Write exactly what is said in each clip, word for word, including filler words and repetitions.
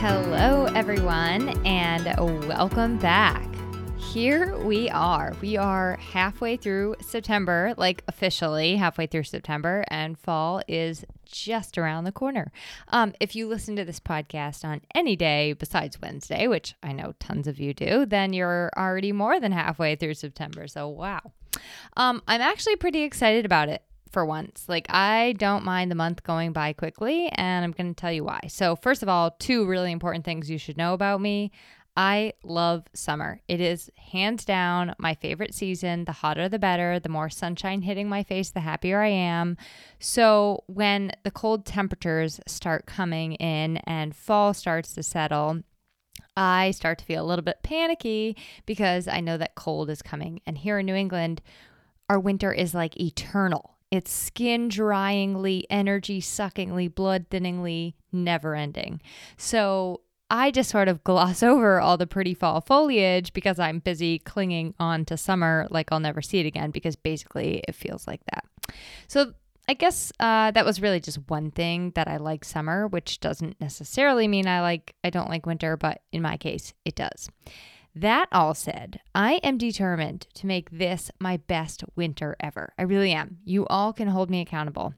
Hello, everyone, and welcome back. Here we are. We are halfway through September, like officially halfway through September, and fall is just around the corner. Um, if you listen to this podcast on any day besides Wednesday, which I know tons of you do, then you're already more than halfway through September. So, wow. Um, I'm actually pretty excited about it. For once. Like, I don't mind the month going by quickly, and I'm going to tell you why. So first of all, two really important things you should know about me. I love summer. It is hands down my favorite season. The hotter, the better. The more sunshine hitting my face, the happier I am. So when the cold temperatures start coming in and fall starts to settle, I start to feel a little bit panicky because I know that cold is coming. And here in New England, our winter is like eternal. It's skin-dryingly, energy-suckingly, blood-thinningly, never-ending. So I just sort of gloss over all the pretty fall foliage because I'm busy clinging on to summer like I'll never see it again, because basically it feels like that. So I guess uh, that was really just one thing, that I like summer, which doesn't necessarily mean I like I don't like winter, but in my case, it does. That all said, I am determined to make this my best winter ever. I really am. You all can hold me accountable.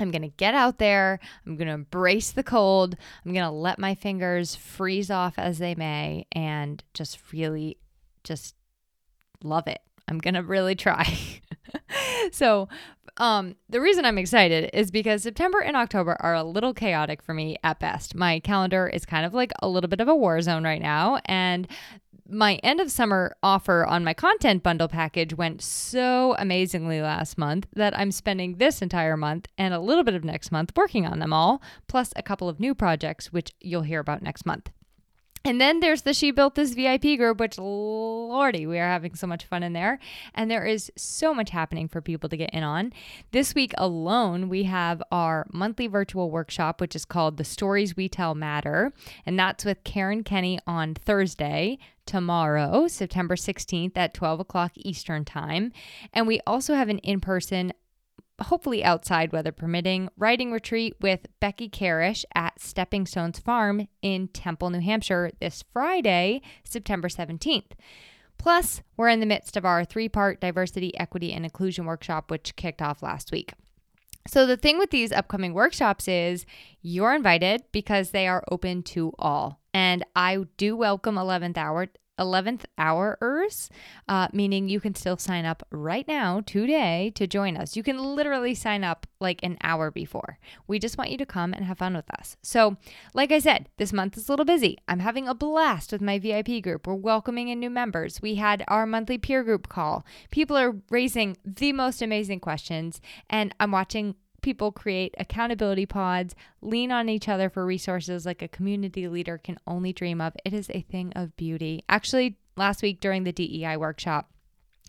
I'm going to get out there. I'm going to embrace the cold. I'm going to let my fingers freeze off as they may and just really just love it. I'm going to really try. So, um, the reason I'm excited is because September and October are a little chaotic for me at best. My calendar is kind of like a little bit of a war zone right now, and my end of summer offer on my content bundle package went so amazingly last month that I'm spending this entire month and a little bit of next month working on them all, plus a couple of new projects, which you'll hear about next month. And then there's the She Built This V I P group, which, lordy, we are having so much fun in there. And there is so much happening for people to get in on. This week alone, we have our monthly virtual workshop, which is called The Stories We Tell Matter. And that's with Karen Kenny on Thursday, tomorrow, September sixteenth at twelve o'clock Eastern Time. And we also have an in-person, hopefully outside, weather permitting, writing retreat with Becky Karish at Stepping Stones Farm in Temple, New Hampshire this Friday, September seventeenth. Plus, we're in the midst of our three-part diversity, equity, and inclusion workshop, which kicked off last week. So the thing with these upcoming workshops is you're invited because they are open to all. And I do welcome eleventh hour eleventh hourers, uh, meaning you can still sign up right now, today, to join us. You can literally sign up like an hour before. We just want you to come and have fun with us. So, like I said, this month is a little busy. I'm having a blast with my V I P group. We're welcoming in new members. We had our monthly peer group call. People are raising the most amazing questions, and I'm watching people create accountability pods, lean on each other for resources like a community leader can only dream of. It is a thing of beauty. Actually, last week during the D E I workshop,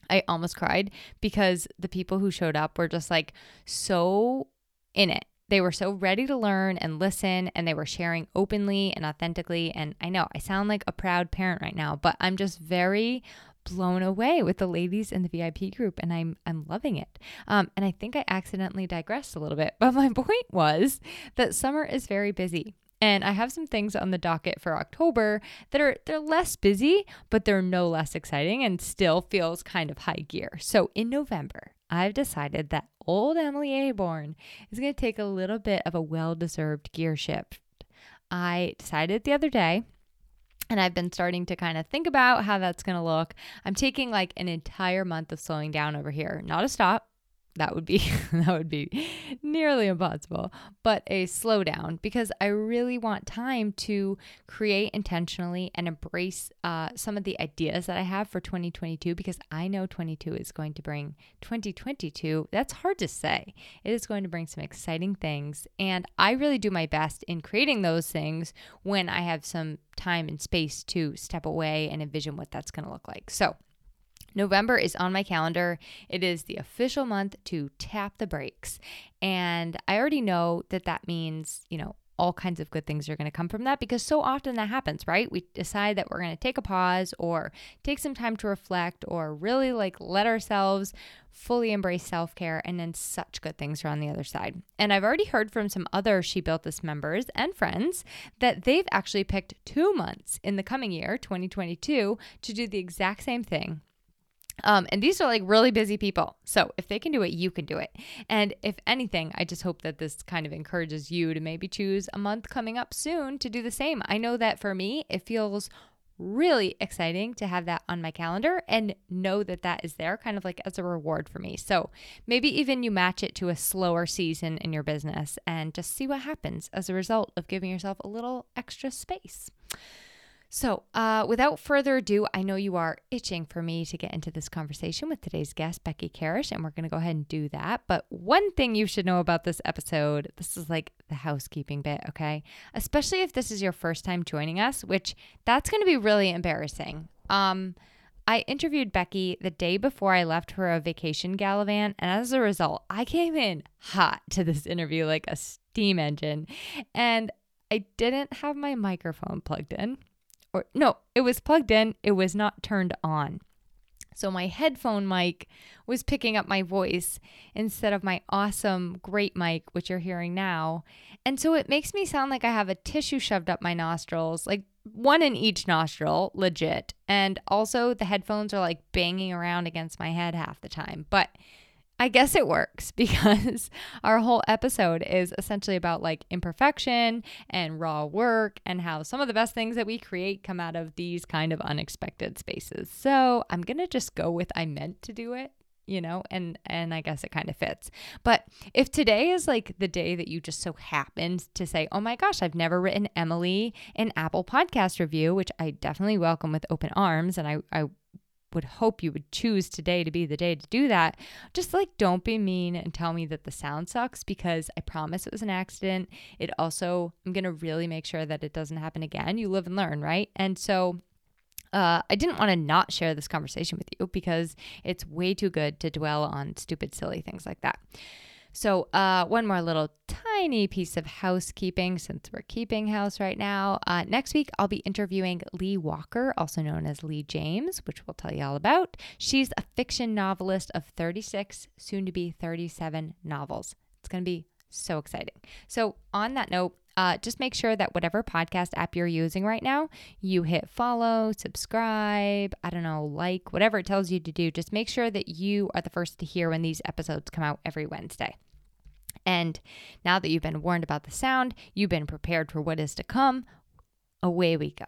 I almost cried because the people who showed up were just like so in it. They were so ready to learn and listen, and they were sharing openly and authentically. And I know I sound like a proud parent right now, but I'm just very blown away with the ladies in the V I P group, and I'm I'm loving it. Um, and I think I accidentally digressed a little bit, but my point was that summer is very busy, and I have some things on the docket for October that are they're less busy, but they're no less exciting and still feels kind of high gear. So in November, I've decided that old Emily Aborn is going to take a little bit of a well-deserved gear shift. I decided the other day, and I've been starting to kind of think about how that's going to look. I'm taking like an entire month of slowing down over here. Not a stop, That would be that would be nearly impossible, but a slowdown, because I really want time to create intentionally and embrace uh, some of the ideas that I have for twenty twenty-two, because I know twenty-two is going to bring twenty twenty-two. That's hard to say. It is going to bring some exciting things, and I really do my best in creating those things when I have some time and space to step away and envision what that's going to look like. So November is on my calendar. It is the official month to tap the brakes. And I already know that that means, you know, all kinds of good things are going to come from that, because so often that happens, right? We decide that we're going to take a pause or take some time to reflect or really like let ourselves fully embrace self-care, and then such good things are on the other side. And I've already heard from some other She Built This members and friends that they've actually picked two months in the coming year, twenty twenty-two, to do the exact same thing. Um, and these are like really busy people. So if they can do it, you can do it. And if anything, I just hope that this kind of encourages you to maybe choose a month coming up soon to do the same. I know that for me, it feels really exciting to have that on my calendar and know that that is there kind of like as a reward for me. So maybe even you match it to a slower season in your business and just see what happens as a result of giving yourself a little extra space. So uh, without further ado, I know you are itching for me to get into this conversation with today's guest, Becky Karish, and we're going to go ahead and do that. But one thing you should know about this episode, this is like the housekeeping bit, okay? Especially if this is your first time joining us, which that's going to be really embarrassing. Um, I interviewed Becky the day before I left for a vacation gallivant, and as a result, I came in hot to this interview like a steam engine, and I didn't have my microphone plugged in. Or, no, it was plugged in. It was not turned on. So my headphone mic was picking up my voice instead of my awesome great mic, which you're hearing now. And so it makes me sound like I have a tissue shoved up my nostrils, like one in each nostril, legit. And also the headphones are like banging around against my head half the time. But I guess it works, because our whole episode is essentially about like imperfection and raw work and how some of the best things that we create come out of these kind of unexpected spaces. So I'm going to just go with I meant to do it, you know, and, and I guess it kind of fits. But if today is like the day that you just so happened to say, oh my gosh, I've never written Emily an Apple podcast review, which I definitely welcome with open arms, and I, I would hope you would choose today to be the day to do that, just like don't be mean and tell me that the sound sucks, because I promise it was an accident. It also, I'm going to really make sure that it doesn't happen again. You live and learn, right? And so uh, I didn't want to not share this conversation with you, because it's way too good to dwell on stupid, silly things like that. So uh, one more little tiny piece of housekeeping, since we're keeping house right now. Uh, next week, I'll be interviewing Leigh Walker, also known as Leigh James, which we'll tell you all about. She's a fiction novelist of thirty-six, soon to be thirty-seven novels. It's going to be so exciting. So on that note, Uh, just make sure that whatever podcast app you're using right now, you hit follow, subscribe, I don't know, like, whatever it tells you to do. Just make sure that you are the first to hear when these episodes come out every Wednesday. And now that you've been warned about the sound, you've been prepared for what is to come. Away we go.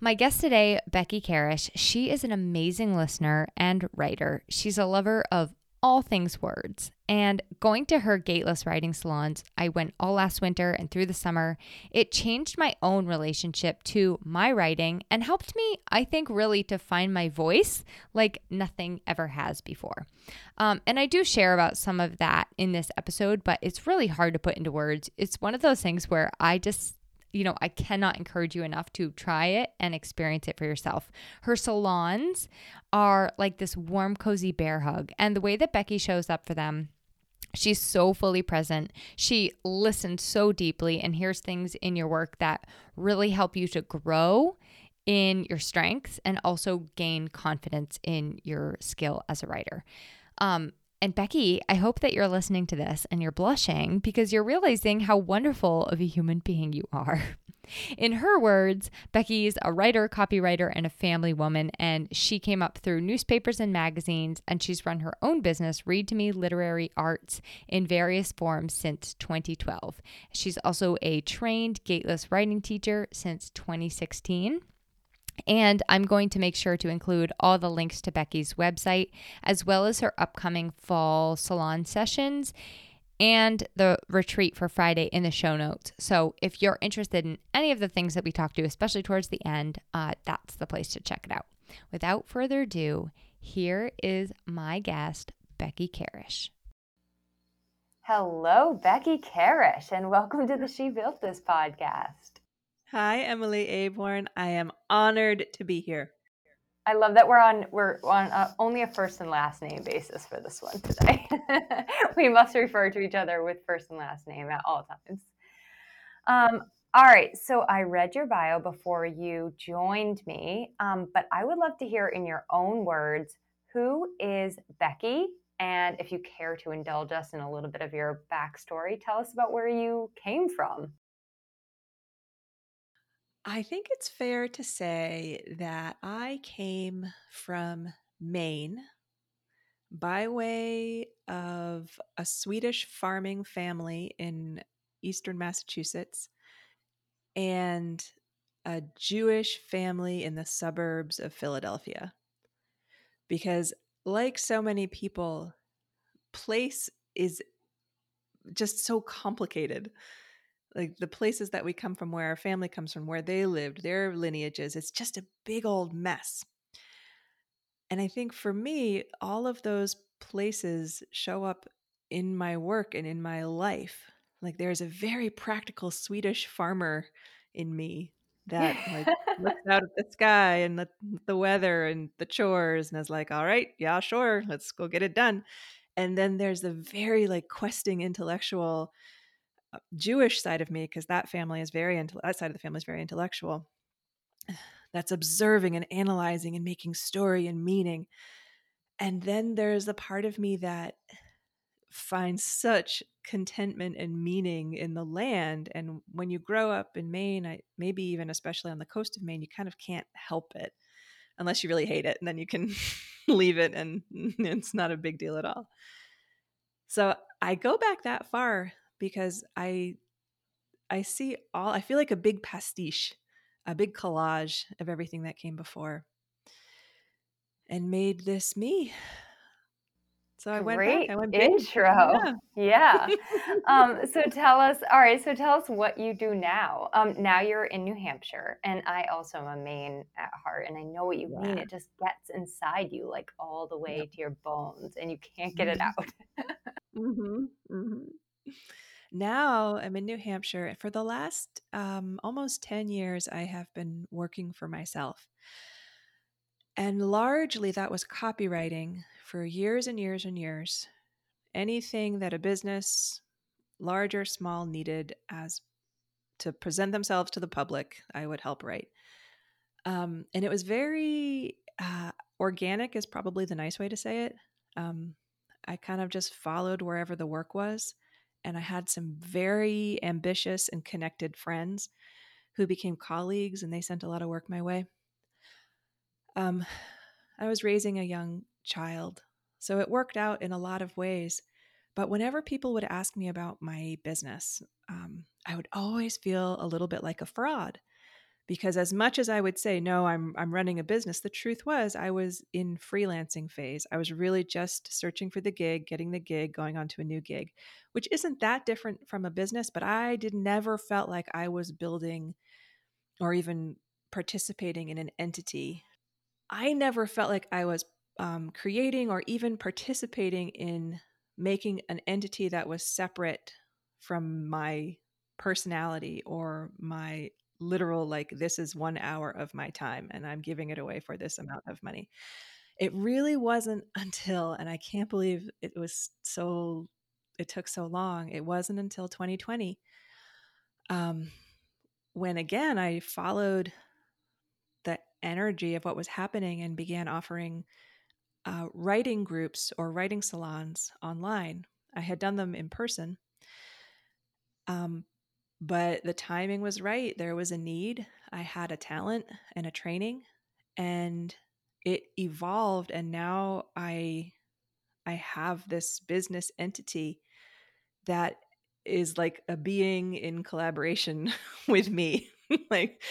My guest today, Becky Karish, she is an amazing listener and writer. She's a lover of all things words. And going to her Gateless Writing salons, I went all last winter and through the summer. It changed my own relationship to my writing and helped me, I think, really to find my voice like nothing ever has before. Um, and I do share about some of that in this episode, but it's really hard to put into words. It's one of those things where I just You know, I cannot encourage you enough to try it and experience it for yourself. Her salons are like this warm, cozy bear hug. And the way that Becky shows up for them, she's so fully present. She listens so deeply and hears things in your work that really help you to grow in your strengths and also gain confidence in your skill as a writer. Um, And Becky, I hope that you're listening to this and you're blushing because you're realizing how wonderful of a human being you are. In her words, Becky's a writer, copywriter, and a family woman, and she came up through newspapers and magazines, and she's run her own business, Read to Me Literary Arts, in various forms since twenty twelve. She's also a trained Gateless Writing teacher since twenty sixteen. And I'm going to make sure to include all the links to Becky's website, as well as her upcoming fall salon sessions and the retreat for Friday in the show notes. So if you're interested in any of the things that we talked to, especially towards the end, uh, that's the place to check it out. Without further ado, here is my guest, Becky Karish. Hello, Becky Karish, and welcome to the She Built This podcast. Hi, Emily Aborn. I am honored to be here. I love that we're on we're on a, only a first and last name basis for this one today. We must refer to each other with first and last name at all times. Um, all right, so I read your bio before you joined me, um, but I would love to hear in your own words, who is Becky? And if you care to indulge us in a little bit of your backstory, tell us about where you came from. I think it's fair to say that I came from Maine by way of a Swedish farming family in eastern Massachusetts and a Jewish family in the suburbs of Philadelphia. Because like so many people, place is just so complicated. Like the places that we come from, where our family comes from, where they lived, their lineages, it's just a big old mess. And I think for me, all of those places show up in my work and in my life. Like there's a very practical Swedish farmer in me that like looks out at the sky and the, the weather and the chores and is like, all right, yeah, sure, let's go get it done. And then there's the very like questing intellectual Jewish side of me, because that family is very into that side of the family is very intellectual, that's observing and analyzing and making story and meaning. And then there's the part of me that finds such contentment and meaning in the land. And when you grow up in Maine, I, maybe even especially on the coast of Maine, you kind of can't help it unless you really hate it, and then you can leave it and it's not a big deal at all. So I go back that far because I I see all, I feel like a big pastiche, a big collage of everything that came before and made this me. So I went Great back. I went back. Intro. Yeah. yeah. um, so tell us, all right, so tell us what you do now. Um, now you're in New Hampshire, and I also am a Maine at heart, and I know what you yeah. mean. It just gets inside you, like all the way yep. to your bones, and you can't get it out. mm-hmm. Mm-hmm. Now I'm in New Hampshire. For the last um, almost ten years, I have been working for myself. And largely that was copywriting for years and years and years. Anything that a business, large or small, needed as to present themselves to the public, I would help write. Um, and it was very uh, organic is probably the nice way to say it. Um, I kind of just followed wherever the work was. And I had some very ambitious and connected friends who became colleagues, and they sent a lot of work my way. Um, I was raising a young child, so it worked out in a lot of ways. But whenever people would ask me about my business, um, I would always feel a little bit like a fraud, because as much as I would say, no, I'm I'm running a business, the truth was I was in freelancing phase. I was really just searching for the gig, getting the gig, going on to a new gig, which isn't that different from a business, but I did never felt like I was building or even participating in an entity. I never felt like I was um, creating or even participating in making an entity that was separate from my personality or my literal, like, this is one hour of my time and I'm giving it away for this amount of money. It really wasn't until, and I can't believe it was so, it took so long. It wasn't until twenty twenty um, when again, I followed the energy of what was happening and began offering uh, writing groups or writing salons online. I had done them in person. Um, But the timing was right. There was a need. I had a talent and a training, and it evolved. And now I, I have this business entity that is like a being in collaboration with me. like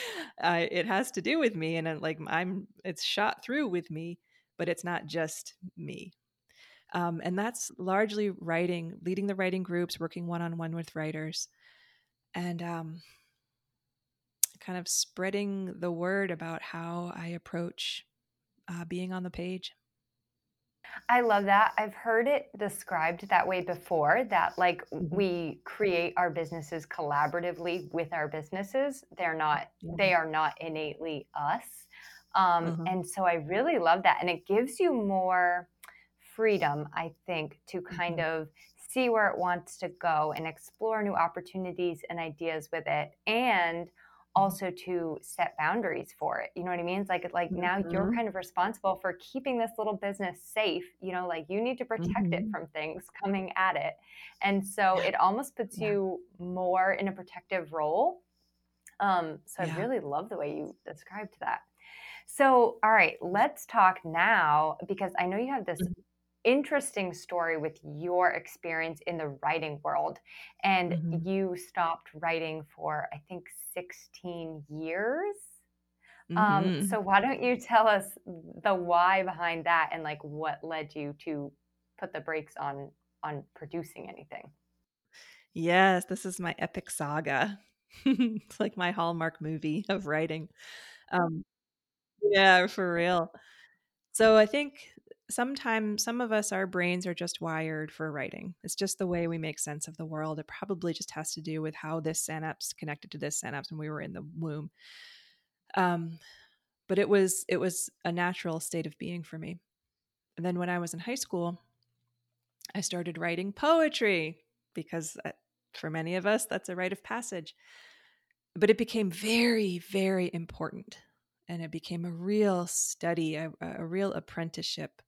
uh, it has to do with me. And I'm like, I'm, it's shot through with me, but it's not just me. Um, and that's largely writing, leading the writing groups, working one-on-one with writers, and um, kind of spreading the word about how I approach uh, being on the page. I love that. I've heard it described that way before, that like we create our businesses collaboratively with our businesses. They're not, they are not innately us. Um, mm-hmm. And so I really love that. And it gives you more freedom, I think, to kind mm-hmm. of see where it wants to go and explore new opportunities and ideas with it. And also to set boundaries for it. You know what I mean? It's like, like now mm-hmm. you're kind of responsible for keeping this little business safe. You know, like you need to protect mm-hmm. it from things coming at it. And so it almost puts yeah. you more in a protective role. Um, so yeah. I really love the way you described that. So, all right, let's talk now, because I know you have this mm-hmm. interesting story with your experience in the writing world, and mm-hmm. you stopped writing for I think sixteen years. Mm-hmm. Um, so why don't you tell us the why behind that, and like what led you to put the brakes on on producing anything? Yes, this is my epic saga. It's like my Hallmark movie of writing. Um, yeah, for real. So I think. Sometimes some of us, our brains are just wired for writing. It's just the way we make sense of the world. It probably just has to do with how this synapse connected to this synapse when we were in the womb. Um, but it was it was a natural state of being for me. And then when I was in high school, I started writing poetry because for many of us, that's a rite of passage. But it became very, very important. And it became a real study, a, a real apprenticeship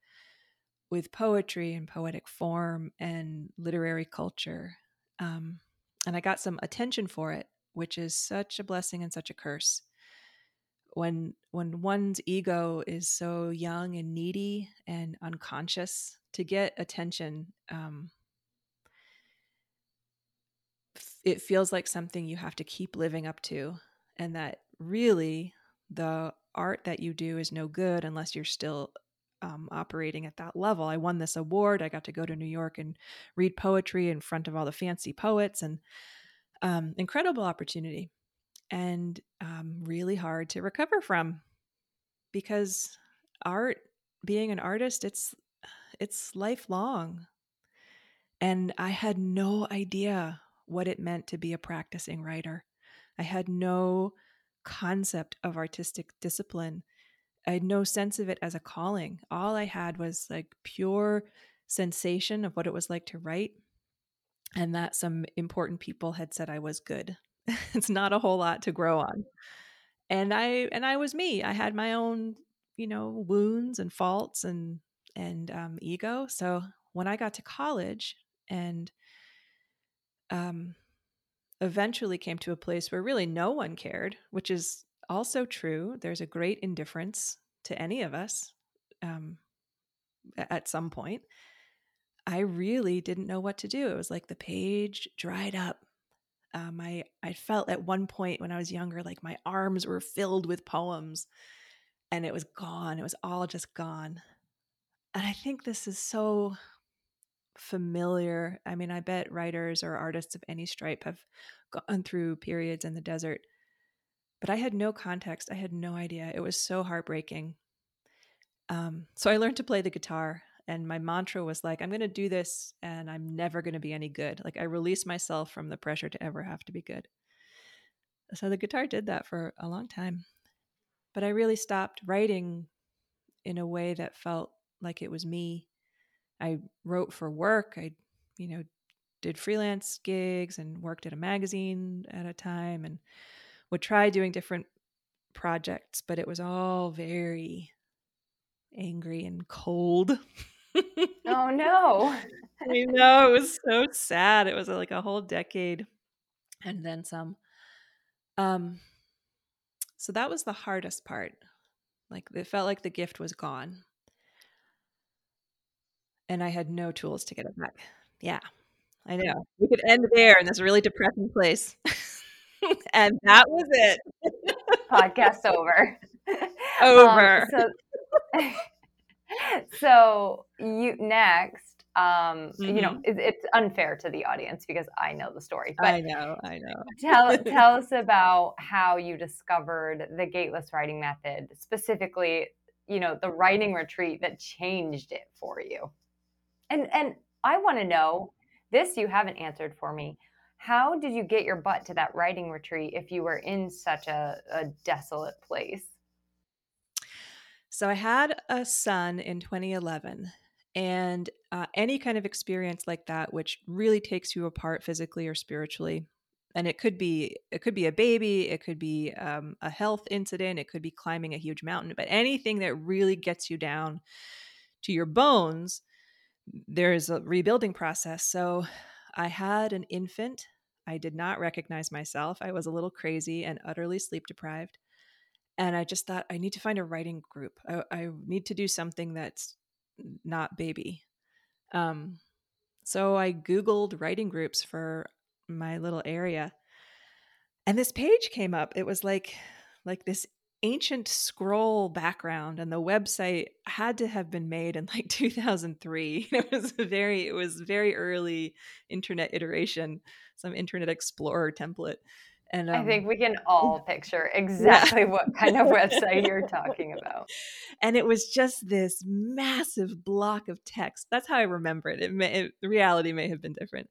with poetry and poetic form and literary culture. Um, and I got some attention for it, which is such a blessing and such a curse. When when one's ego is so young and needy and unconscious, to get attention, um, it feels like something you have to keep living up to. And that really, the art that you do is no good unless you're still Um, operating at that level. I won this award. I got to go to New York and read poetry in front of all the fancy poets, and um, incredible opportunity, and um, really hard to recover from, because art, being an artist, it's it's lifelong. And I had no idea what it meant to be a practicing writer. I had no concept of artistic discipline. I had no sense of it as a calling. All I had was like pure sensation of what it was like to write, and that some important people had said I was good. It's not a whole lot to grow on. And I and I was me. I had my own, you know, wounds and faults and and um, ego. So when I got to college and um, eventually came to a place where really no one cared, which is also true. There's a great indifference to any of us um, at some point. I really didn't know what to do. It was like the page dried up. Um, I, I felt at one point when I was younger, like my arms were filled with poems, and it was gone. It was all just gone. And I think this is so familiar. I mean, I bet writers or artists of any stripe have gone through periods in the desert. But I had no context. I had no idea. It was so heartbreaking. Um, so I learned to play the guitar, and my mantra was like, I'm going to do this and I'm never going to be any good. Like I released myself from the pressure to ever have to be good. So the guitar did that for a long time, but I really stopped writing in a way that felt like it was me. I wrote for work. I, you know, did freelance gigs and worked at a magazine at a time, and would try doing different projects, but it was all very angry and cold. Oh no. I know, it was so sad. It was like a whole decade and then some. Um, so that was the hardest part. Like it felt like the gift was gone, and I had no tools to get it back. Yeah, I know. We could end there in this really depressing place. And that was it. Podcast over. Over. Um, so, so you next, um, mm-hmm. you know, it, it's unfair to the audience because I know the story. But I know, I know. tell tell us about how you discovered the gateless writing method, specifically, you know, the writing retreat that changed it for you. And and I want to know this, you haven't answered for me. How did you get your butt to that writing retreat if you were in such a, a desolate place? So I had a son in twenty eleven, and uh, any kind of experience like that, which really takes you apart physically or spiritually, and it could be it could be a baby, it could be um, a health incident, it could be climbing a huge mountain, but anything that really gets you down to your bones, there is a rebuilding process. So I had an infant. I did not recognize myself. I was a little crazy and utterly sleep deprived. And I just thought, I need to find a writing group. I, I need to do something that's not baby. Um, so I Googled writing groups for my little area. And this page came up. It was like, like this ancient scroll background, and the website had to have been made in like two thousand three. It was very, it was very early internet iteration, some Internet Explorer template. And um, I think we can all picture exactly yeah. what kind of website you're talking about. And it was just this massive block of text. That's how I remember it. It, may, it the reality may have been different.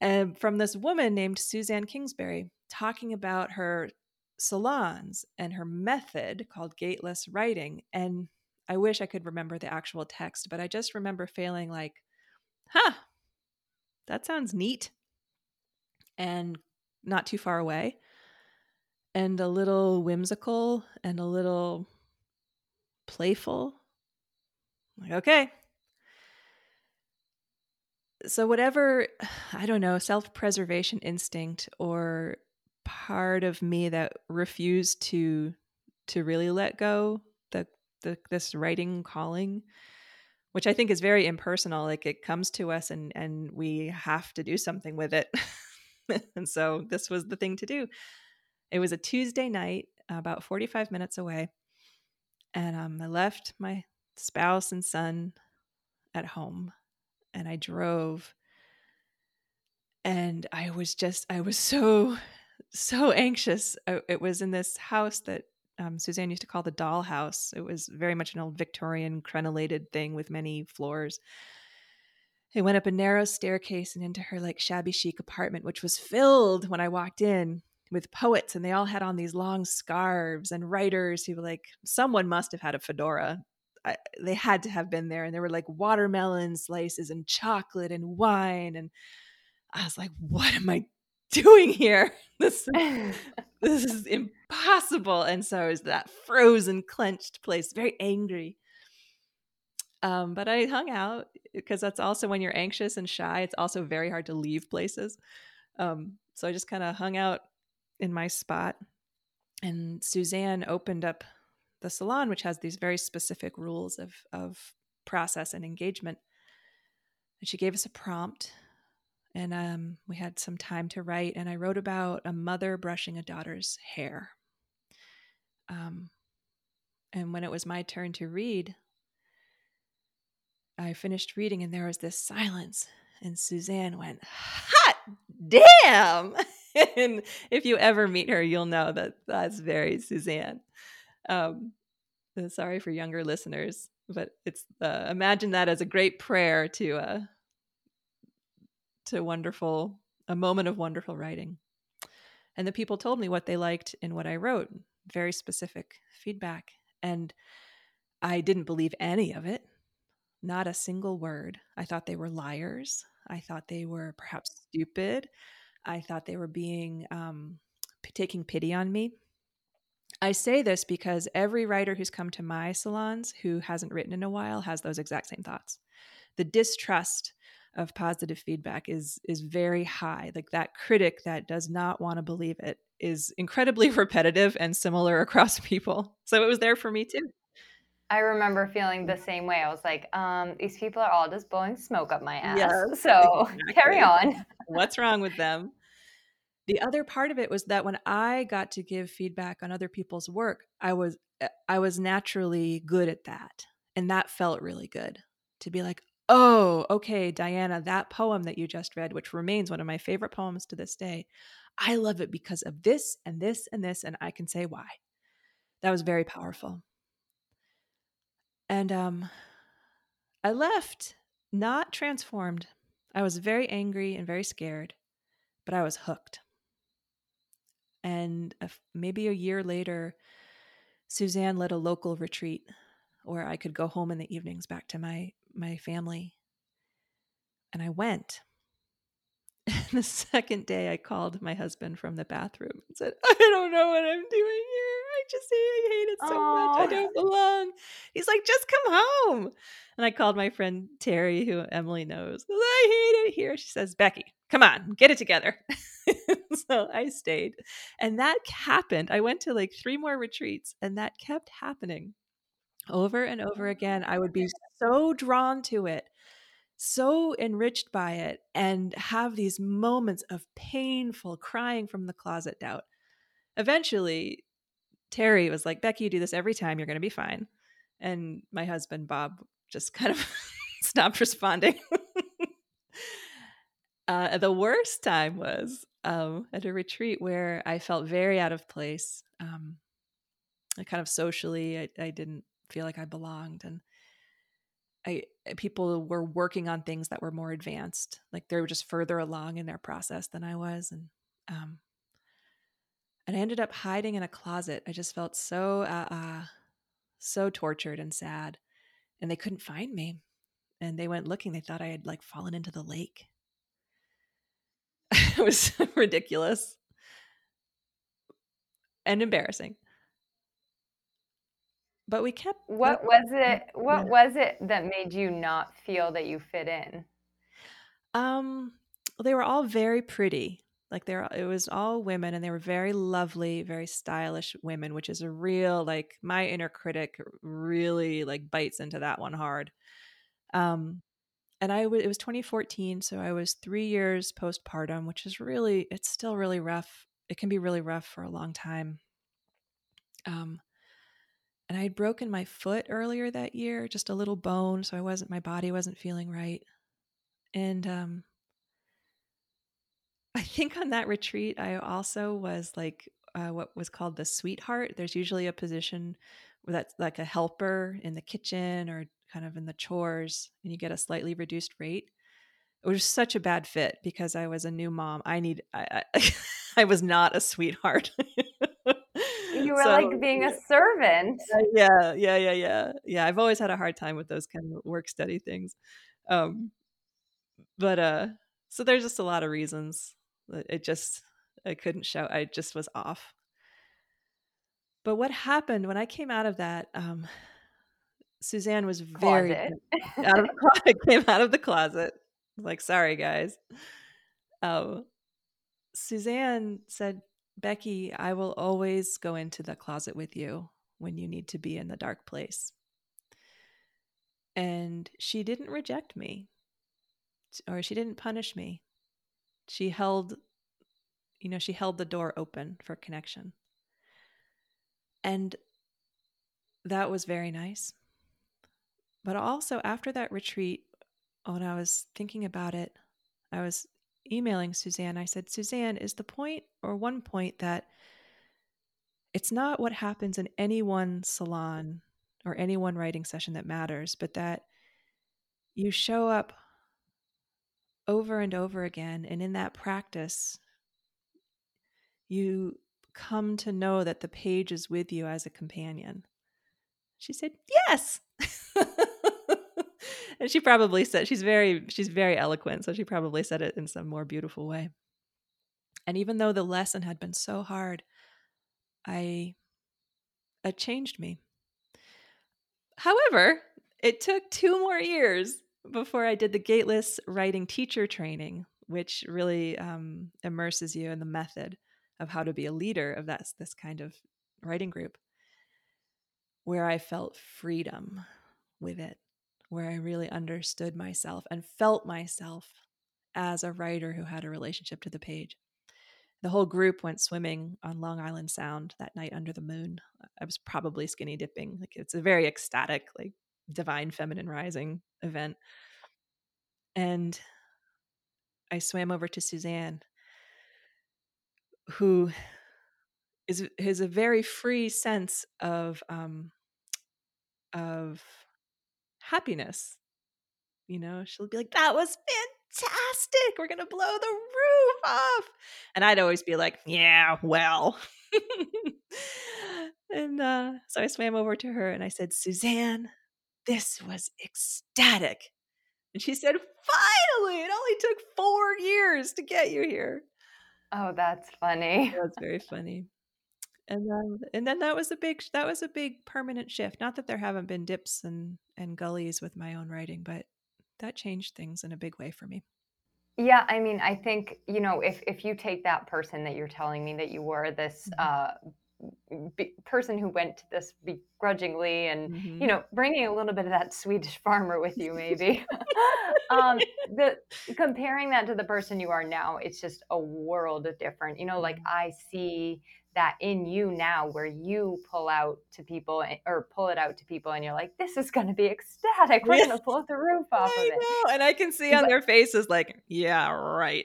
And from this woman named Suzanne Kingsbury, talking about her salons and her method called gateless writing. And I wish I could remember the actual text, but I just remember feeling like, huh, that sounds neat and not too far away and a little whimsical and a little playful. Like, okay. So whatever, I don't know, self-preservation instinct or part of me that refused to to really let go the, the this writing calling, which I think is very impersonal, like it comes to us and and we have to do something with it. And so this was the thing to do. It was a Tuesday night, about forty-five minutes away, and um, I left my spouse and son at home and I drove, and I was just I was so so anxious. It was in this house that um, Suzanne used to call the dollhouse. It was very much an old Victorian crenellated thing with many floors. It went up a narrow staircase and into her like shabby chic apartment, which was filled when I walked in with poets, and they all had on these long scarves, and writers who were like, someone must have had a fedora. I, they had to have been there. And there were like watermelon slices and chocolate and wine. And I was like, what am I doing here? This, this is impossible. And so it was that frozen, clenched place, very angry. Um, but I hung out because that's also when you're anxious and shy, it's also very hard to leave places. Um, so I just kind of hung out in my spot, and Suzanne opened up the salon, which has these very specific rules of, of process and engagement. And she gave us a prompt. And um, we had some time to write, and I wrote about a mother brushing a daughter's hair. Um, and when it was my turn to read, I finished reading, and there was this silence, and Suzanne went, hot damn! And if you ever meet her, you'll know that that's very Suzanne. Um, sorry for younger listeners, but it's uh, imagine that as a great prayer to uh, to wonderful, a moment of wonderful writing. And the people told me what they liked in what I wrote, very specific feedback. And I didn't believe any of it, not a single word. I thought they were liars. I thought they were perhaps stupid. I thought they were being, um, p- taking pity on me. I say this because every writer who's come to my salons who hasn't written in a while has those exact same thoughts. The distrust of positive feedback is is very high. Like that critic that does not want to believe it is incredibly repetitive and similar across people. So it was there for me too. I remember feeling the same way. I was like, um, these people are all just blowing smoke up my ass. Yes, so exactly. Carry on. What's wrong with them? The other part of it was that when I got to give feedback on other people's work, I was I was naturally good at that. And that felt really good to be like, oh, okay, Diana, that poem that you just read, which remains one of my favorite poems to this day, I love it because of this and this and this, and I can say why. That was very powerful. And um, I left not transformed. I was very angry and very scared, but I was hooked. And a, maybe a year later, Suzanne led a local retreat where I could go home in the evenings back to my my family. And I went. And the second day I called my husband from the bathroom and said, I don't know what I'm doing here. I just I hate it so Aww. much. I don't belong. He's like, just come home. And I called my friend Terry, who Emily knows. I hate it here. She says, Becky, come on, get it together. So I stayed. And that happened. I went to like three more retreats, and that kept happening over and over again. I would be so drawn to it, so enriched by it, and have these moments of painful crying from the closet doubt. Eventually, Terry was like, Becky, you do this every time. You're going to be fine. And my husband, Bob, just kind of stopped responding. uh, the worst time was um, at a retreat where I felt very out of place. Um, I kind of socially, I, I didn't feel like I belonged. And I, people were working on things that were more advanced. Like they were just further along in their process than I was. And, um, and I ended up hiding in a closet. I just felt so, uh, uh, so tortured and sad, and they couldn't find me. And they went looking. They thought I had like fallen into the lake. It was ridiculous and embarrassing. But we kept. What was it? What yeah. was it that made you not feel that you fit in? Um, they were all very pretty. Like they're, it was all women, and they were very lovely, very stylish women, which is a real like my inner critic really like bites into that one hard. Um, and I w- it was twenty fourteen, so I was three years postpartum, which is really it's still really rough. It can be really rough for a long time. Um. And I had broken my foot earlier that year, just a little bone. So I wasn't, my body wasn't feeling right. And um, I think on that retreat, I also was like uh, what was called the sweetheart. There's usually a position that's like a helper in the kitchen or kind of in the chores, and you get a slightly reduced rate. It was such a bad fit because I was a new mom. I need, I, I, I was not a sweetheart. You were so, like being a servant. Yeah, yeah, yeah, yeah. Yeah, I've always had a hard time with those kind of work study things. Um, but uh, so there's just a lot of reasons. It just, I couldn't show. I just was off. But what happened when I came out of that, um, Suzanne was very closet. out of the closet, came out of the closet. Like, sorry, guys. Um, Suzanne said, Becky, I will always go into the closet with you when you need to be in the dark place. And she didn't reject me, or she didn't punish me. She held, you know, she held the door open for connection. And that was very nice. But also after that retreat, when I was thinking about it, I was emailing Suzanne. I said, Suzanne, is the point or one point that it's not what happens in any one salon or any one writing session that matters, but that you show up over and over again. And in that practice, you come to know that the page is with you as a companion. She said, yes. And she probably said, she's very, she's very eloquent. So she probably said it in some more beautiful way. And even though the lesson had been so hard, I, it changed me. However, it took two more years before I did the Gateless Writing teacher training, which really um, immerses you in the method of how to be a leader of that, this kind of writing group, where I felt freedom with it, where I really understood myself and felt myself as a writer who had a relationship to the page. the whole group went swimming on Long Island Sound that night under the moon. I was probably skinny dipping. Like, it's a very ecstatic, like, divine feminine rising event. And I swam over to Suzanne, who is has a very free sense of um, of happiness. You know, she'll be like, "That was fantastic! We're gonna blow the roof off," and I'd always be like, "Yeah, well." And uh, so I swam over to her and I said, "Suzanne, this was ecstatic," and she said, "Finally! It only took four years to get you here." Oh, that's funny. That's very funny. And then, and then that was a big, that was a big permanent shift. Not that there haven't been dips and, and gullies with my own writing, but that changed things in a big way for me. Yeah. I mean, I think, you know, if, if you take that person that you're telling me that you were, this mm-hmm. uh, be, person who went to this begrudgingly and, mm-hmm. you know, bringing a little bit of that Swedish farmer with you, maybe. um, the comparing that to the person you are now, it's just a world of different, you know, like I see that in you now where you pull out to people or pull it out to people and you're like, this is going to be ecstatic. We're going to blow the roof off I of it. Know. And I can see on but, their faces like, yeah, right.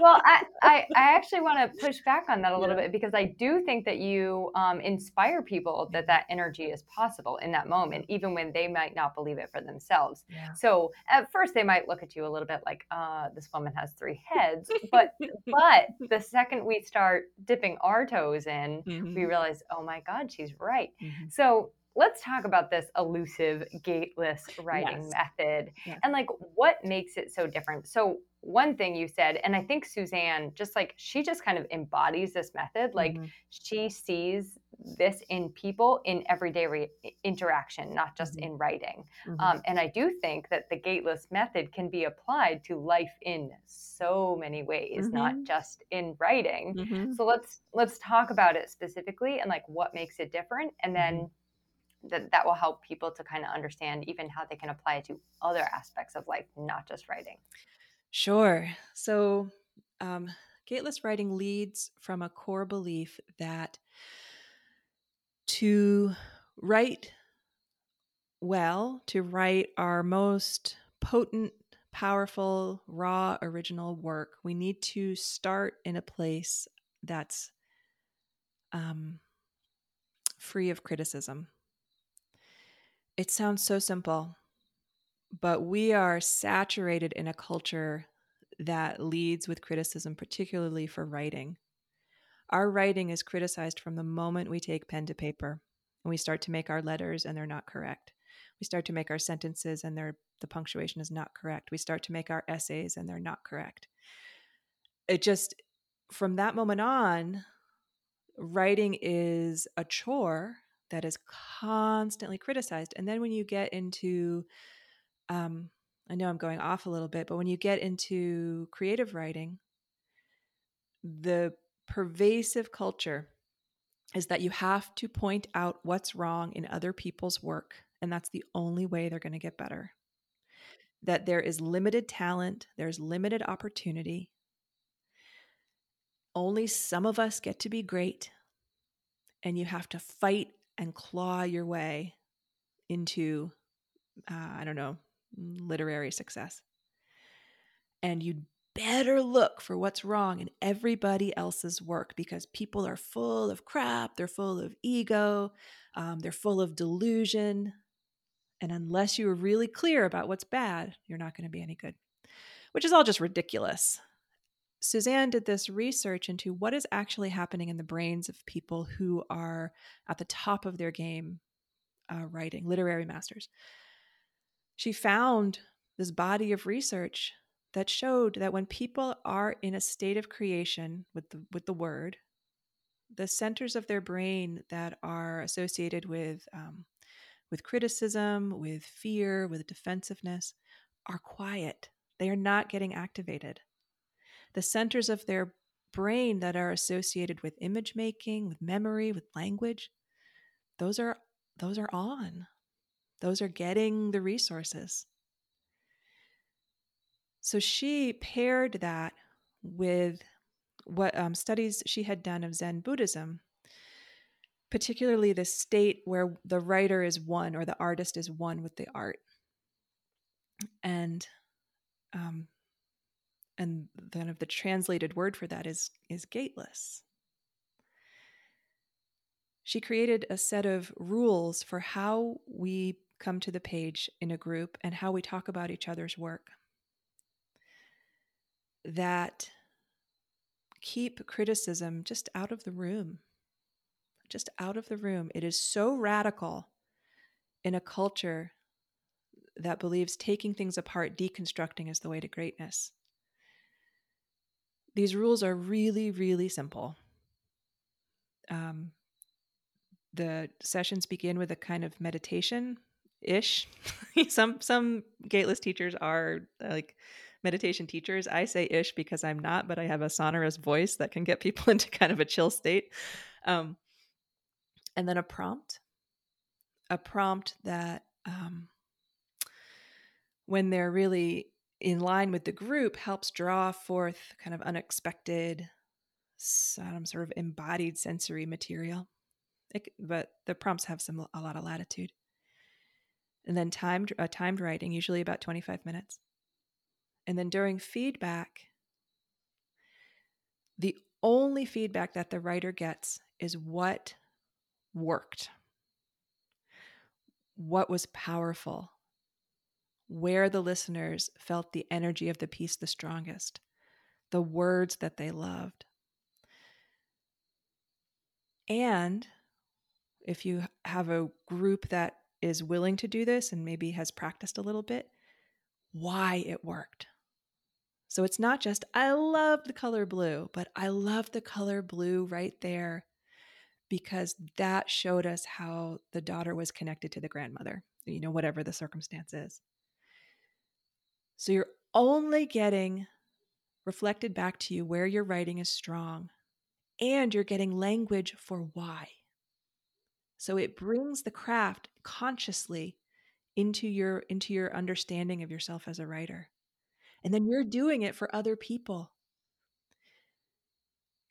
Well, I, I, I actually want to push back on that a little yeah. bit, because I do think that you um, inspire people that that energy is possible in that moment, even when they might not believe it for themselves. Yeah. So at first they might look at you a little bit like, uh, this woman has three heads, but, but the second we start dipping our toes in, mm-hmm. we realize, oh my God, she's right. Mm-hmm. So let's talk about this elusive gateless writing yes. method yes. and like what makes it so different. So one thing you said, and I think Suzanne, just like she just kind of embodies this method. Like mm-hmm. she sees this in people in everyday re- interaction, not just mm-hmm. in writing. Mm-hmm. Um, and I do think that the gateless method can be applied to life in so many ways, mm-hmm. not just in writing. Mm-hmm. So let's let's talk about it specifically and like what makes it different, and then mm-hmm. th- that will help people to kind of understand even how they can apply it to other aspects of life, not just writing. Sure. So um, gateless writing leads from a core belief that to write well, to write our most potent, powerful, raw, original work, we need to start in a place that's um, free of criticism. It sounds so simple. But we are saturated in a culture that leads with criticism, particularly for writing. Our writing is criticized from the moment we take pen to paper, and we start to make our letters and they're not correct. We start to make our sentences and they're, the punctuation is not correct. We start to make our essays and they're not correct. It just, from that moment on, writing is a chore that is constantly criticized. And then when you get into Um, I know I'm going off a little bit, but when you get into creative writing, the pervasive culture is that you have to point out what's wrong in other people's work, and that's the only way they're going to get better. That there is limited talent, there's limited opportunity. Only some of us get to be great, and you have to fight and claw your way into, uh, I don't know, literary success. And you'd better look for what's wrong in everybody else's work, because people are full of crap, they're full of ego, um, they're full of delusion. And unless you are really clear about what's bad, you're not going to be any good, which is all just ridiculous. Suzanne did this research into what is actually happening in the brains of people who are at the top of their game uh, writing, literary masters. She found this body of research that showed that when people are in a state of creation with the, with the word, the centers of their brain that are associated with, um, with criticism, with fear, with defensiveness are quiet. They are not getting activated. The centers of their brain that are associated with image making, with memory, with language, those are, those are on. Those are getting the resources. So she paired that with what um, studies she had done of Zen Buddhism, particularly the state where the writer is one or the artist is one with the art. And um, and kind of the translated word for that is is gateless. She created a set of rules for how we come to the page in a group and how we talk about each other's work that keep criticism just out of the room, just out of the room. It is so radical in a culture that believes taking things apart, deconstructing is the way to greatness. These rules are really, really simple. Um, the sessions begin with a kind of meditation ish. some, some gateless teachers are like meditation teachers. I say ish because I'm not, but I have a sonorous voice that can get people into kind of a chill state. Um, and then a prompt, a prompt that, um, when they're really in line with the group, helps draw forth kind of unexpected, some sort of embodied sensory material. It, but the prompts have some a lot of latitude. And then timed uh, timed writing, usually about twenty-five minutes. And then during feedback, the only feedback that the writer gets is what worked, what was powerful, where the listeners felt the energy of the piece the strongest, the words that they loved. And if you have a group that is willing to do this and maybe has practiced a little bit, why it worked. So it's not just, I love the color blue, but I love the color blue right there because that showed us how the daughter was connected to the grandmother, you know, whatever the circumstance is. So you're only getting reflected back to you where your writing is strong, and you're getting language for why. So it brings the craft consciously into your into your understanding of yourself as a writer. And then you're doing it for other people.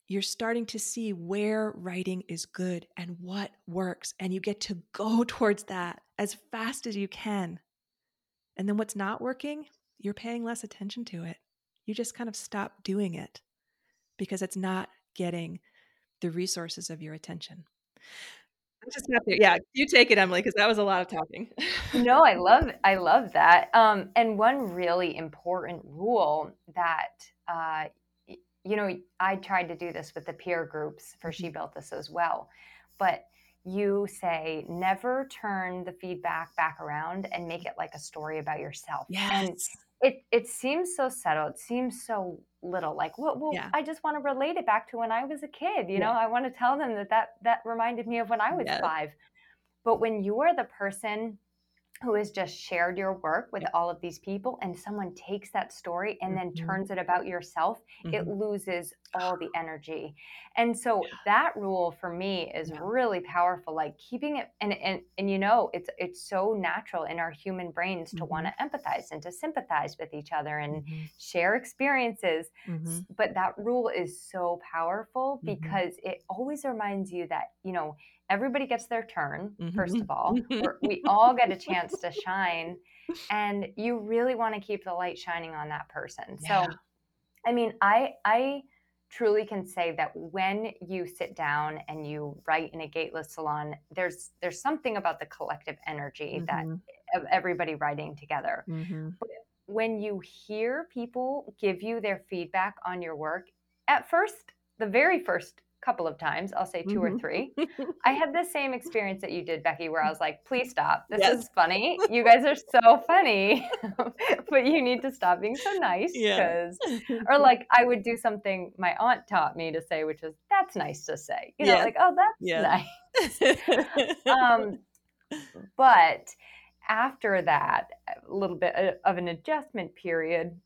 You're starting to see where writing is good and what works, and you get to go towards that as fast as you can. And then what's not working, you're paying less attention to it. You just kind of stop doing it because it's not getting the resources of your attention. I'm just not there. Yeah, you take it, Emily, because that was a lot of talking. No, I love I love that. Um, and one really important rule that, uh, you know, I tried to do this with the peer groups for She Built This as well. But you say, never turn the feedback back around and make it like a story about yourself. Yes. And it, it seems so subtle. It seems so little, like, well, well yeah. I just want to relate it back to when I was a kid. You yeah. know, I want to tell them that, that that reminded me of when I was yeah. five. But when you are the person who has just shared your work with yeah. all of these people and someone takes that story and mm-hmm. then turns it about yourself, mm-hmm. it loses all the energy. And so yeah. that rule for me is yeah. really powerful, like keeping it. And, and, and, you know, it's, it's so natural in our human brains mm-hmm. to want to empathize and to sympathize with each other and mm-hmm. share experiences. Mm-hmm. But that rule is so powerful mm-hmm. because it always reminds you that, you know, everybody gets their turn, mm-hmm. first of all. We're, we all get a chance to shine. And you really want to keep the light shining on that person. Yeah. So, I mean, I I truly can say that when you sit down and you write in a gateless salon, there's there's something about the collective energy mm-hmm. that of everybody writing together. Mm-hmm. But when you hear people give you their feedback on your work, at first, the very first couple of times, I'll say two mm-hmm. or three. I had the same experience that you did, Becky, where I was like, please stop. This yes. is funny. You guys are so funny, but you need to stop being so nice. Because, yeah. Or like I would do something my aunt taught me to say, which is, that's nice to say, you know, yeah. like, oh, that's yeah. nice. um, but after that, a little bit of an adjustment period,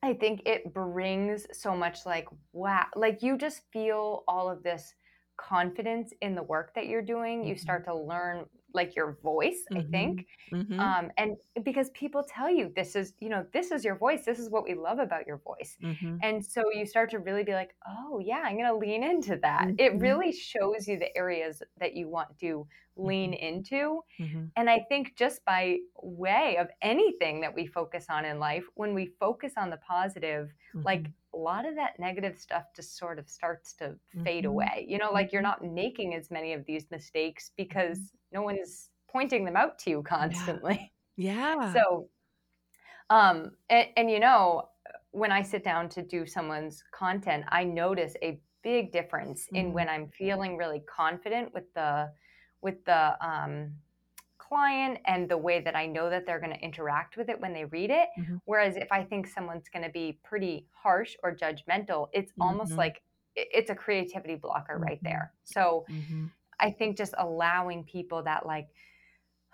I think it brings so much like, wow, like you just feel all of this confidence in the work that you're doing. You start to learn like your voice, mm-hmm. I think. Mm-hmm. Um, and because people tell you, this is, you know, this is your voice. This is what we love about your voice. Mm-hmm. And so you start to really be like, oh yeah, I'm going to lean into that. Mm-hmm. It really shows you the areas that you want to lean into. Mm-hmm. And I think just by way of anything that we focus on in life, when we focus on the positive, mm-hmm. like a lot of that negative stuff just sort of starts to mm-hmm. fade away. You know, like you're not making as many of these mistakes because no one is pointing them out to you constantly. Yeah. yeah. So, um, and, and you know, when I sit down to do someone's content, I notice a big difference mm-hmm. in when I'm feeling really confident with the with the um, client and the way that I know that they're going to interact with it when they read it. Mm-hmm. Whereas if I think someone's going to be pretty harsh or judgmental, it's mm-hmm. almost like it's a creativity blocker mm-hmm. right there. So mm-hmm. I think just allowing people that like,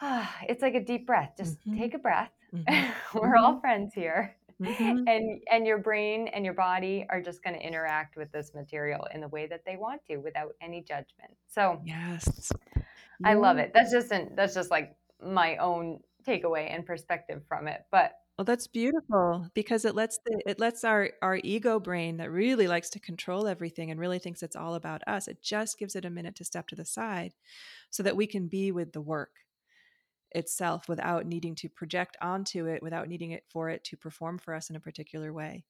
oh, it's like a deep breath, just mm-hmm. take a breath. Mm-hmm. We're all friends here. Mm-hmm. And and your brain and your body are just going to interact with this material in the way that they want to without any judgment. So yes, I love it. That's just an, that's just like my own takeaway and perspective from it. But well, that's beautiful because it lets the, it lets our our ego brain that really likes to control everything and really thinks it's all about us. It just gives it a minute to step to the side so that we can be with the work itself without needing to project onto it, without needing it for it to perform for us in a particular way.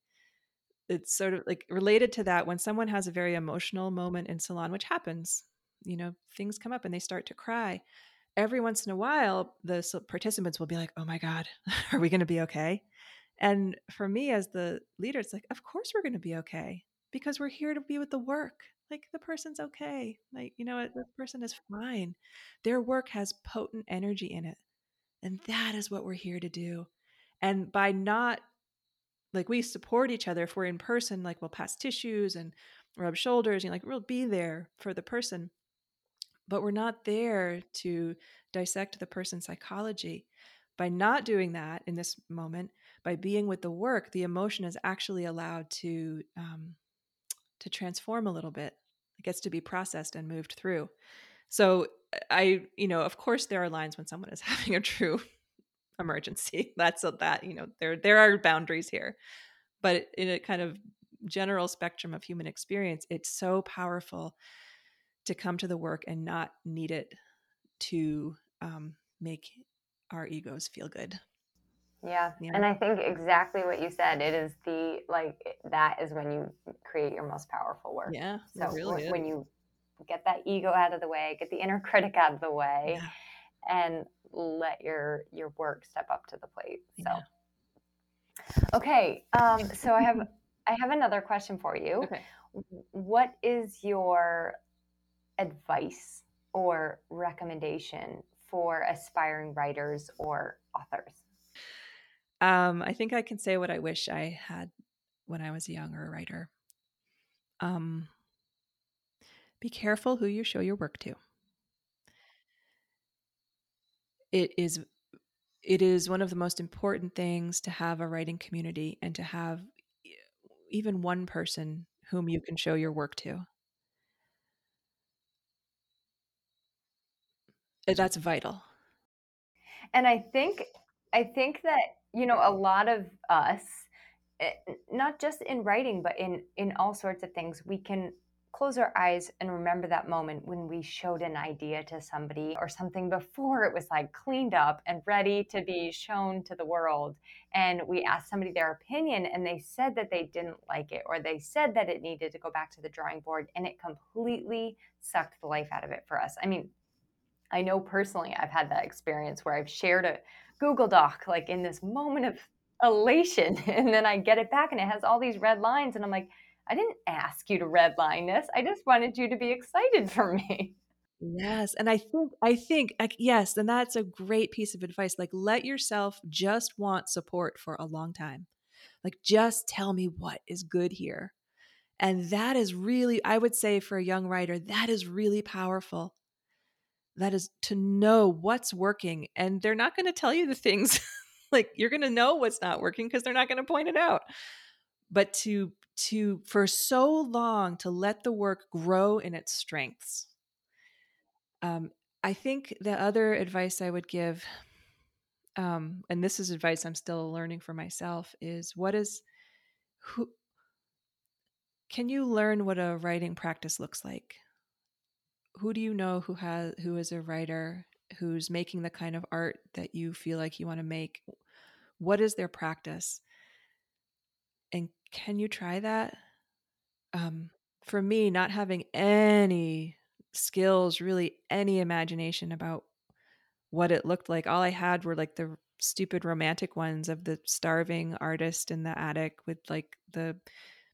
It's sort of like related to that when someone has a very emotional moment in salon, which happens, you know, things come up and they start to cry. Every once in a while, the participants will be like, oh my God, are we going to be okay? And for me as the leader, it's like, of course we're going to be okay because we're here to be with the work. Like the person's okay. Like, you know, the person is fine. Their work has potent energy in it. And that is what we're here to do. And by not, like we support each other. If we're in person, like we'll pass tissues and rub shoulders, you know, like we'll be there for the person, but we're not there to dissect the person's psychology. By not doing that in this moment, by being with the work, the emotion is actually allowed to, um, to transform a little bit. It gets to be processed and moved through. So I, you know, of course there are lines when someone is having a true emergency. That's a, that, you know, there, there are boundaries here, but in a kind of general spectrum of human experience, it's so powerful to come to the work and not need it to um, make our egos feel good. Yeah. yeah. And I think exactly what you said, it is the, like, that is when you create your most powerful work. Yeah. So really when is. you get that ego out of the way, get the inner critic out of the way yeah. and let your, your work step up to the plate. So, yeah. okay. Um, so I have, I have another question for you. Okay. What is your advice or recommendation for aspiring writers or authors? Um, I think I can say what I wish I had when I was a younger writer. Um, be careful who you show your work to. It is, it is one of the most important things to have a writing community and to have even one person whom you can show your work to. That's vital. And I think, I think that, you know, a lot of us, not just in writing, but in, in all sorts of things, we can close our eyes and remember that moment when we showed an idea to somebody or something before it was like cleaned up and ready to be shown to the world. And we asked somebody their opinion and they said that they didn't like it, or they said that it needed to go back to the drawing board, and it completely sucked the life out of it for us. I mean, I know personally I've had that experience where I've shared a Google Doc, like in this moment of elation, and then I get it back and it has all these red lines. And I'm like, I didn't ask you to redline this. I just wanted you to be excited for me. Yes. And I think, I think, like, yes. And that's a great piece of advice. Like, let yourself just want support for a long time. Like, just tell me what is good here. And that is really, I would say for a young writer, that is really powerful. That is to know what's working, and they're not going to tell you the things like you're going to know what's not working because they're not going to point it out. But to, to, for so long to let the work grow in its strengths. Um, I think the other advice I would give, um, and this is advice I'm still learning for myself, is what is, who, can you learn what a writing practice looks like? Who do you know who has, who is a writer, who's making the kind of art that you feel like you want to make? What is their practice? And can you try that? Um, for me, not having any skills, really any imagination about what it looked like. All I had were like the stupid romantic ones of the starving artist in the attic with like the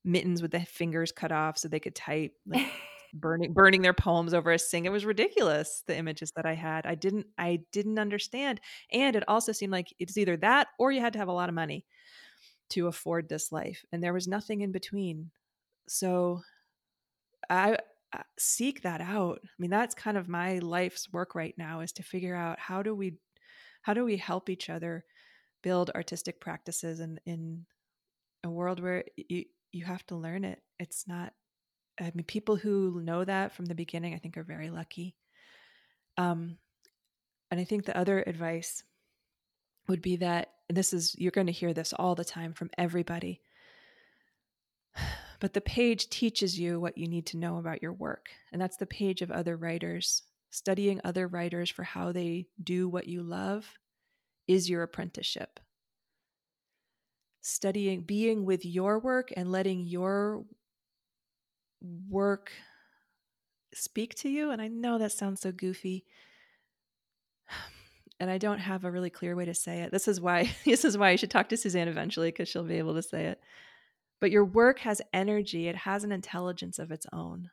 mittens with the fingers cut off so they could type, like burning burning their poems over a sink. It was ridiculous, the images that I had. I didn't I didn't understand. And it also seemed like it's either that or you had to have a lot of money to afford this life. And there was nothing in between. So I seek that out. I mean, that's kind of my life's work right now, is to figure out how do we, how do we help each other build artistic practices in, in a world where you, you have to learn it. It's not, I mean, people who know that from the beginning, I think are very lucky. Um, and I think the other advice would be that, and this is, you're going to hear this all the time from everybody, but the page teaches you what you need to know about your work. And that's the page of other writers. Studying other writers for how they do what you love is your apprenticeship. Studying, being with your work and letting your work speak to you. And I know that sounds so goofy. And I don't have a really clear way to say it. This is why, this is why you should talk to Suzanne eventually, because she'll be able to say it. But your work has energy. It has an intelligence of its own.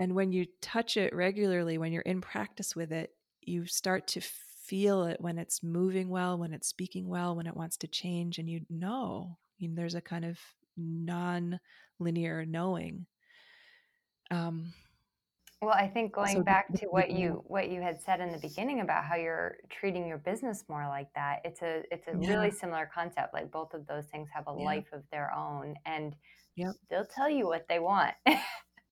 And when you touch it regularly, when you're in practice with it, you start to feel it when it's moving well, when it's speaking well, when it wants to change. And you know, you know there's a kind of non-linear knowing. Um, well, I think going so back to what you what you had said in the beginning about how you're treating your business more like that, it's a it's a yeah. really similar concept. Like both of those things have a yeah. life of their own, and yep. they'll tell you what they want.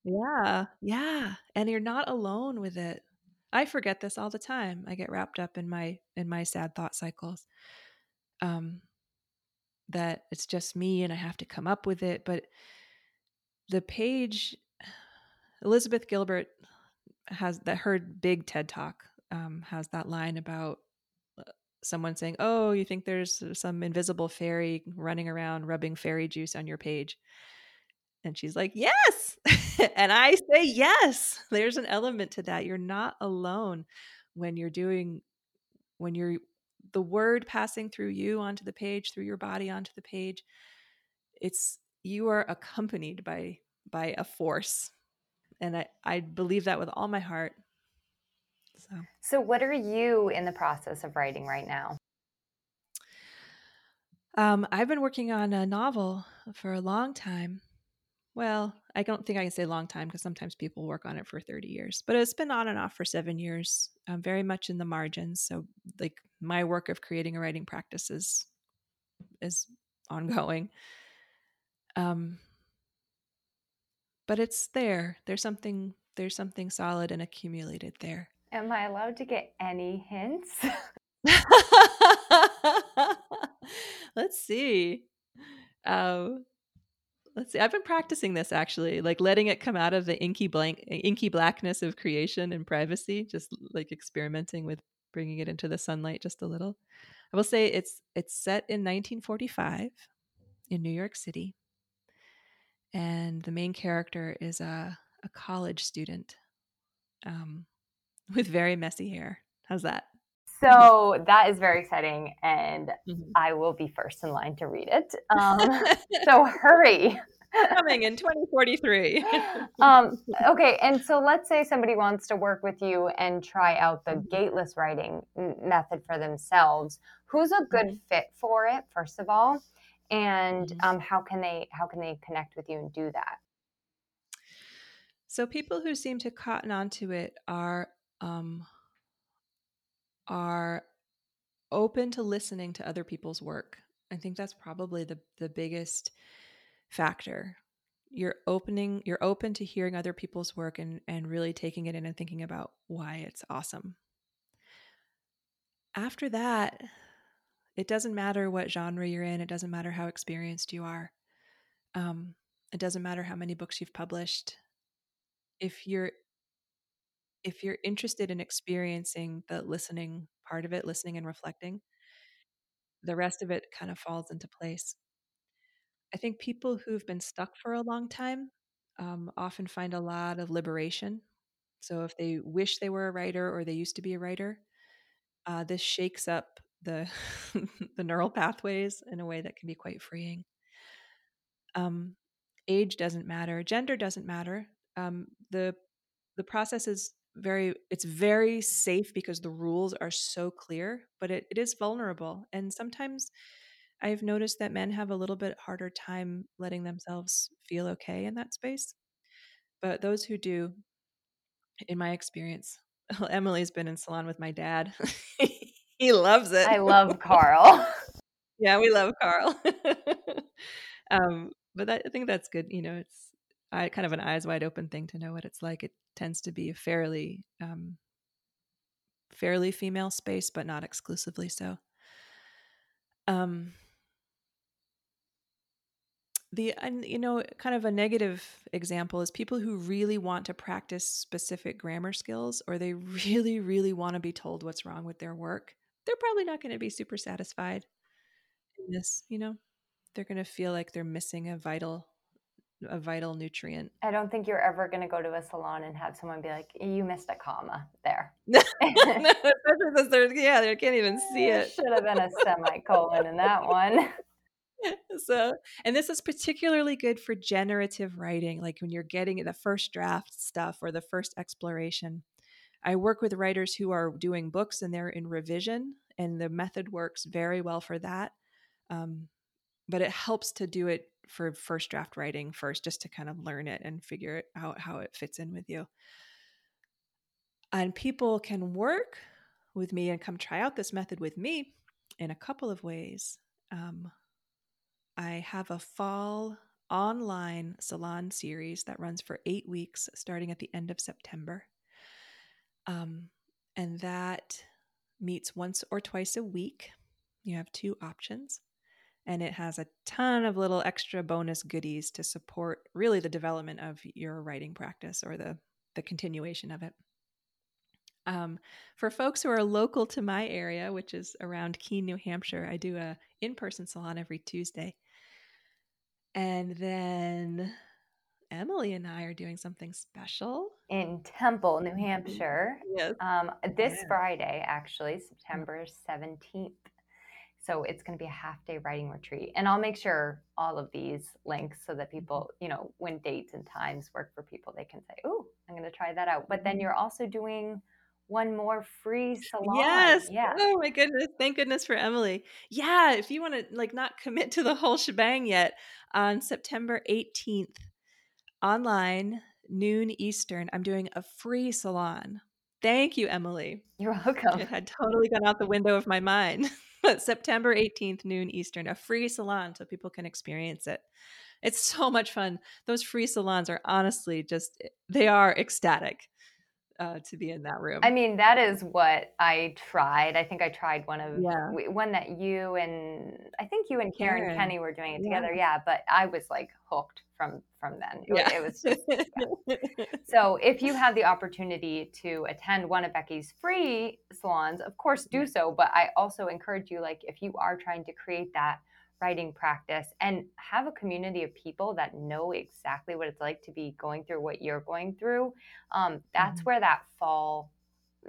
yeah, yeah, and you're not alone with it. I forget this all the time. I get wrapped up in my in my sad thought cycles. Um, that it's just me, and I have to come up with it. But the page. Elizabeth Gilbert has that, her big TED Talk um, has that line about someone saying, "Oh, you think there's some invisible fairy running around rubbing fairy juice on your page?" And she's like, "Yes." And I say, yes, there's an element to that. You're not alone when you're doing, when you're the word passing through you onto the page, through your body onto the page. It's, you are accompanied by, by a force. And I, I believe that with all my heart. So. so what are you in the process of writing right now? Um, I've been working on a novel for a long time. Well, I don't think I can say long time because sometimes people work on it for thirty years. But it's been on and off for seven years, um, very much in the margins. So like my work of creating a writing practice is, is ongoing. Um. But it's there. There's something there's something solid and accumulated there. Am I allowed to get any hints? Let's see. Um, let's see. I've been practicing this actually, like letting it come out of the inky blank, inky blackness of creation and privacy, just like experimenting with bringing it into the sunlight just a little. I will say it's it's set in nineteen forty-five in New York City. And the main character is a, a college student um, with very messy hair. How's that? So that is very exciting. And mm-hmm. I will be first in line to read it. Um, so hurry. Coming in twenty forty-three. um, okay. And so let's say somebody wants to work with you and try out the gateless writing method for themselves. Who's a good fit for it, first of all? And um, how can they how can they connect with you and do that? So people who seem to cotton onto it are um, are open to listening to other people's work. I think that's probably the the biggest factor. you're opening, you're open to hearing other people's work and, and really taking it in and thinking about why it's awesome. After that, it doesn't matter what genre you're in. It doesn't matter how experienced you are. Um, it doesn't matter how many books you've published. If you're, if you're interested in experiencing the listening part of it, listening and reflecting, the rest of it kind of falls into place. I think people who've been stuck for a long time um, often find a lot of liberation. So if they wish they were a writer or they used to be a writer, uh, this shakes up the the neural pathways in a way that can be quite freeing. Um, age doesn't matter. Gender doesn't matter. Um, the the process is very, it's very safe because the rules are so clear, but it, it is vulnerable. And sometimes I've noticed that men have a little bit harder time letting themselves feel okay in that space. But those who do, in my experience, well, Emily's been in salon with my dad. He loves it. I love Carl. Yeah, we love Carl. um, but that, I think that's good. You know, it's I, kind of an eyes wide open thing to know what it's like. It tends to be a fairly, um, fairly female space, but not exclusively so. Um, the, you know, kind of a negative example is people who really want to practice specific grammar skills, or they really, really want to be told what's wrong with their work. They're probably not going to be super satisfied in this, you know, they're going to feel like they're missing a vital a vital nutrient. I don't think you're ever going to go to a salon and have someone be like, you missed a comma there. No, yeah, they can't even see it. It should have been a semicolon in that one. So, and this is particularly good for generative writing, like when you're getting the first draft stuff or the first exploration. I work with writers who are doing books and they're in revision, and the method works very well for that. Um, but it helps to do it for first draft writing first, just to kind of learn it and figure out how it fits in with you. And people can work with me and come try out this method with me in a couple of ways. Um, I have a fall online salon series that runs for eight weeks, starting at the end of September. Um, and that meets once or twice a week. You have two options. And it has a ton of little extra bonus goodies to support really the development of your writing practice or the, the continuation of it. Um, for folks who are local to my area, which is around Keene, New Hampshire, I do a in-person salon every Tuesday. And then Emily and I are doing something special. In Temple, New Hampshire. Yes. Um, this yeah. Friday, actually, September seventeenth. So it's going to be a half day writing retreat, and I'll make sure all of these links so that people, you know, when dates and times work for people, they can say, "Ooh, I'm going to try that out." But then you're also doing one more free salon. Yes. Yeah. Oh my goodness. Thank goodness for Emily. Yeah. If you want to like not commit to the whole shebang yet, on September eighteenth, online, noon Eastern, I'm doing a free salon. Thank you, Emily. You're welcome. It had totally gone out the window of my mind. September eighteenth, noon Eastern, a free salon so people can experience it. It's so much fun. Those free salons are honestly just, they are ecstatic uh, to be in that room. I mean, that is what I tried. I think I tried one of, yeah. one that you and, I think you and Karen, Karen. Kenny were doing it together. Yeah. yeah, but I was like hooked from, from then. It, yeah. it was just, yeah. So if you have the opportunity to attend one of Becky's free salons, of course do so. But I also encourage you, like, if you are trying to create that writing practice and have a community of people that know exactly what it's like to be going through what you're going through. Um, that's mm-hmm. where that fall,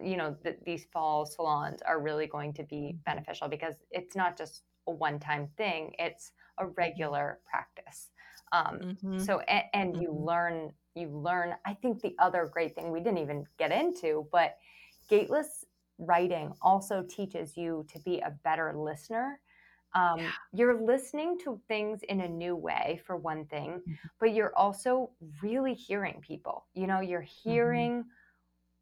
you know, th- these fall salons are really going to be beneficial, because it's not just a one-time thing. It's a regular practice. Um, mm-hmm. So, and, and mm-hmm. you learn, you learn, I think the other great thing we didn't even get into, but gateless writing also teaches you to be a better listener. Um, yeah. You're listening to things in a new way, for one thing, mm-hmm. but you're also really hearing people, you know, you're hearing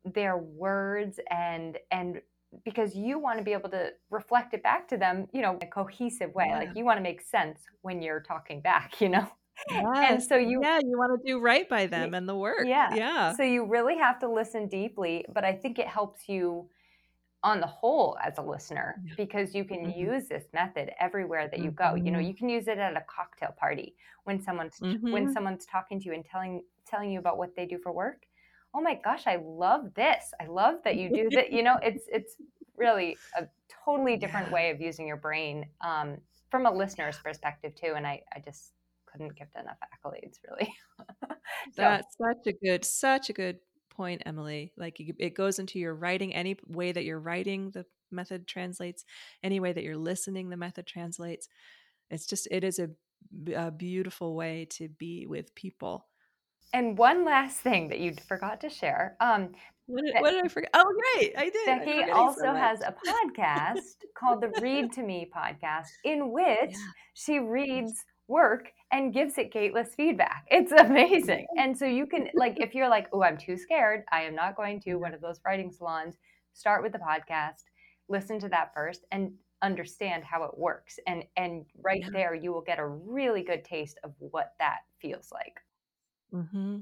mm-hmm. their words and, and because you want to be able to reflect it back to them, you know, in a cohesive way. Yeah. Like you want to make sense when you're talking back, you know? Yes. And so you, yeah, you want to do right by them and the work. Yeah. Yeah. So you really have to listen deeply, but I think it helps you on the whole as a listener, yeah. because you can mm-hmm. use this method everywhere that you go. Mm-hmm. You know, you can use it at a cocktail party when someone's mm-hmm. when someone's talking to you and telling telling you about what they do for work. Oh my gosh, I love this. I love that you do that. You know, it's it's really a totally different yeah. way of using your brain um, from a listener's perspective too. And I, I just couldn't give enough accolades, really. so. That's such a good, such a good point, Emily. Like it goes into your writing, any way that you're writing, the method translates, any way that you're listening, the method translates. It's just, it is a, a beautiful way to be with people. And one last thing that you forgot to share. Um, what, did, what did I forget? Oh, right. I did. Becky I also so has a podcast called the Read to Me Podcast, in which yeah. she reads work and gives it gateless feedback. It's amazing. And so you can, like, if you're like, oh, I'm too scared, I am not going to one of those writing salons, start with the podcast, listen to that first, and understand how it works. And, and right yeah. there, you will get a really good taste of what that feels like. Mm-hmm.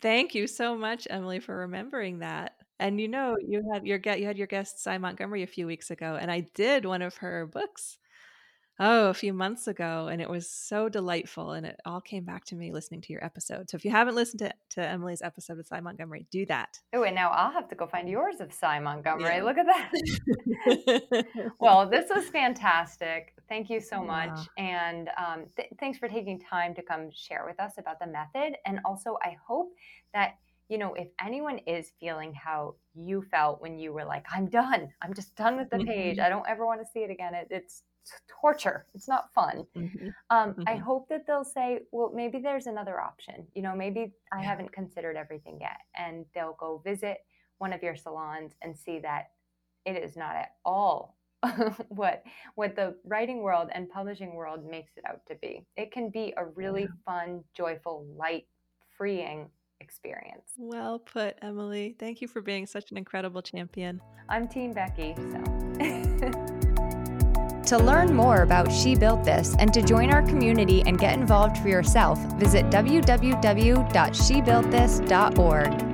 Thank you so much, Emily, for remembering that. And you know, you had your you had your guest Sy Montgomery a few weeks ago, and I did one of her books, oh, a few months ago, and it was so delightful, and it all came back to me listening to your episode. So if you haven't listened to, to Emily's episode with Sy Montgomery, do that. Oh, and now I'll have to go find yours of Sy Montgomery. Yeah. Look at that. Well, this was fantastic. Thank you so much. Yeah. And um, th- thanks for taking time to come share with us about the method. And also, I hope that, you know, if anyone is feeling how you felt when you were like, I'm done, I'm just done with the page, I don't ever want to see it again. It, it's torture. It's not fun. Mm-hmm. Um, mm-hmm. I hope that they'll say, well, maybe there's another option. You know, maybe I yeah. haven't considered everything yet. And they'll go visit one of your salons and see that it is not at all what what the writing world and publishing world makes it out to be. It can be a really yeah. fun, joyful, light, freeing experience. Well put, Emily. Thank you for being such an incredible champion. I'm Team Becky. So. To learn more about She Built This and to join our community and get involved for yourself, visit w w w dot she built this dot org.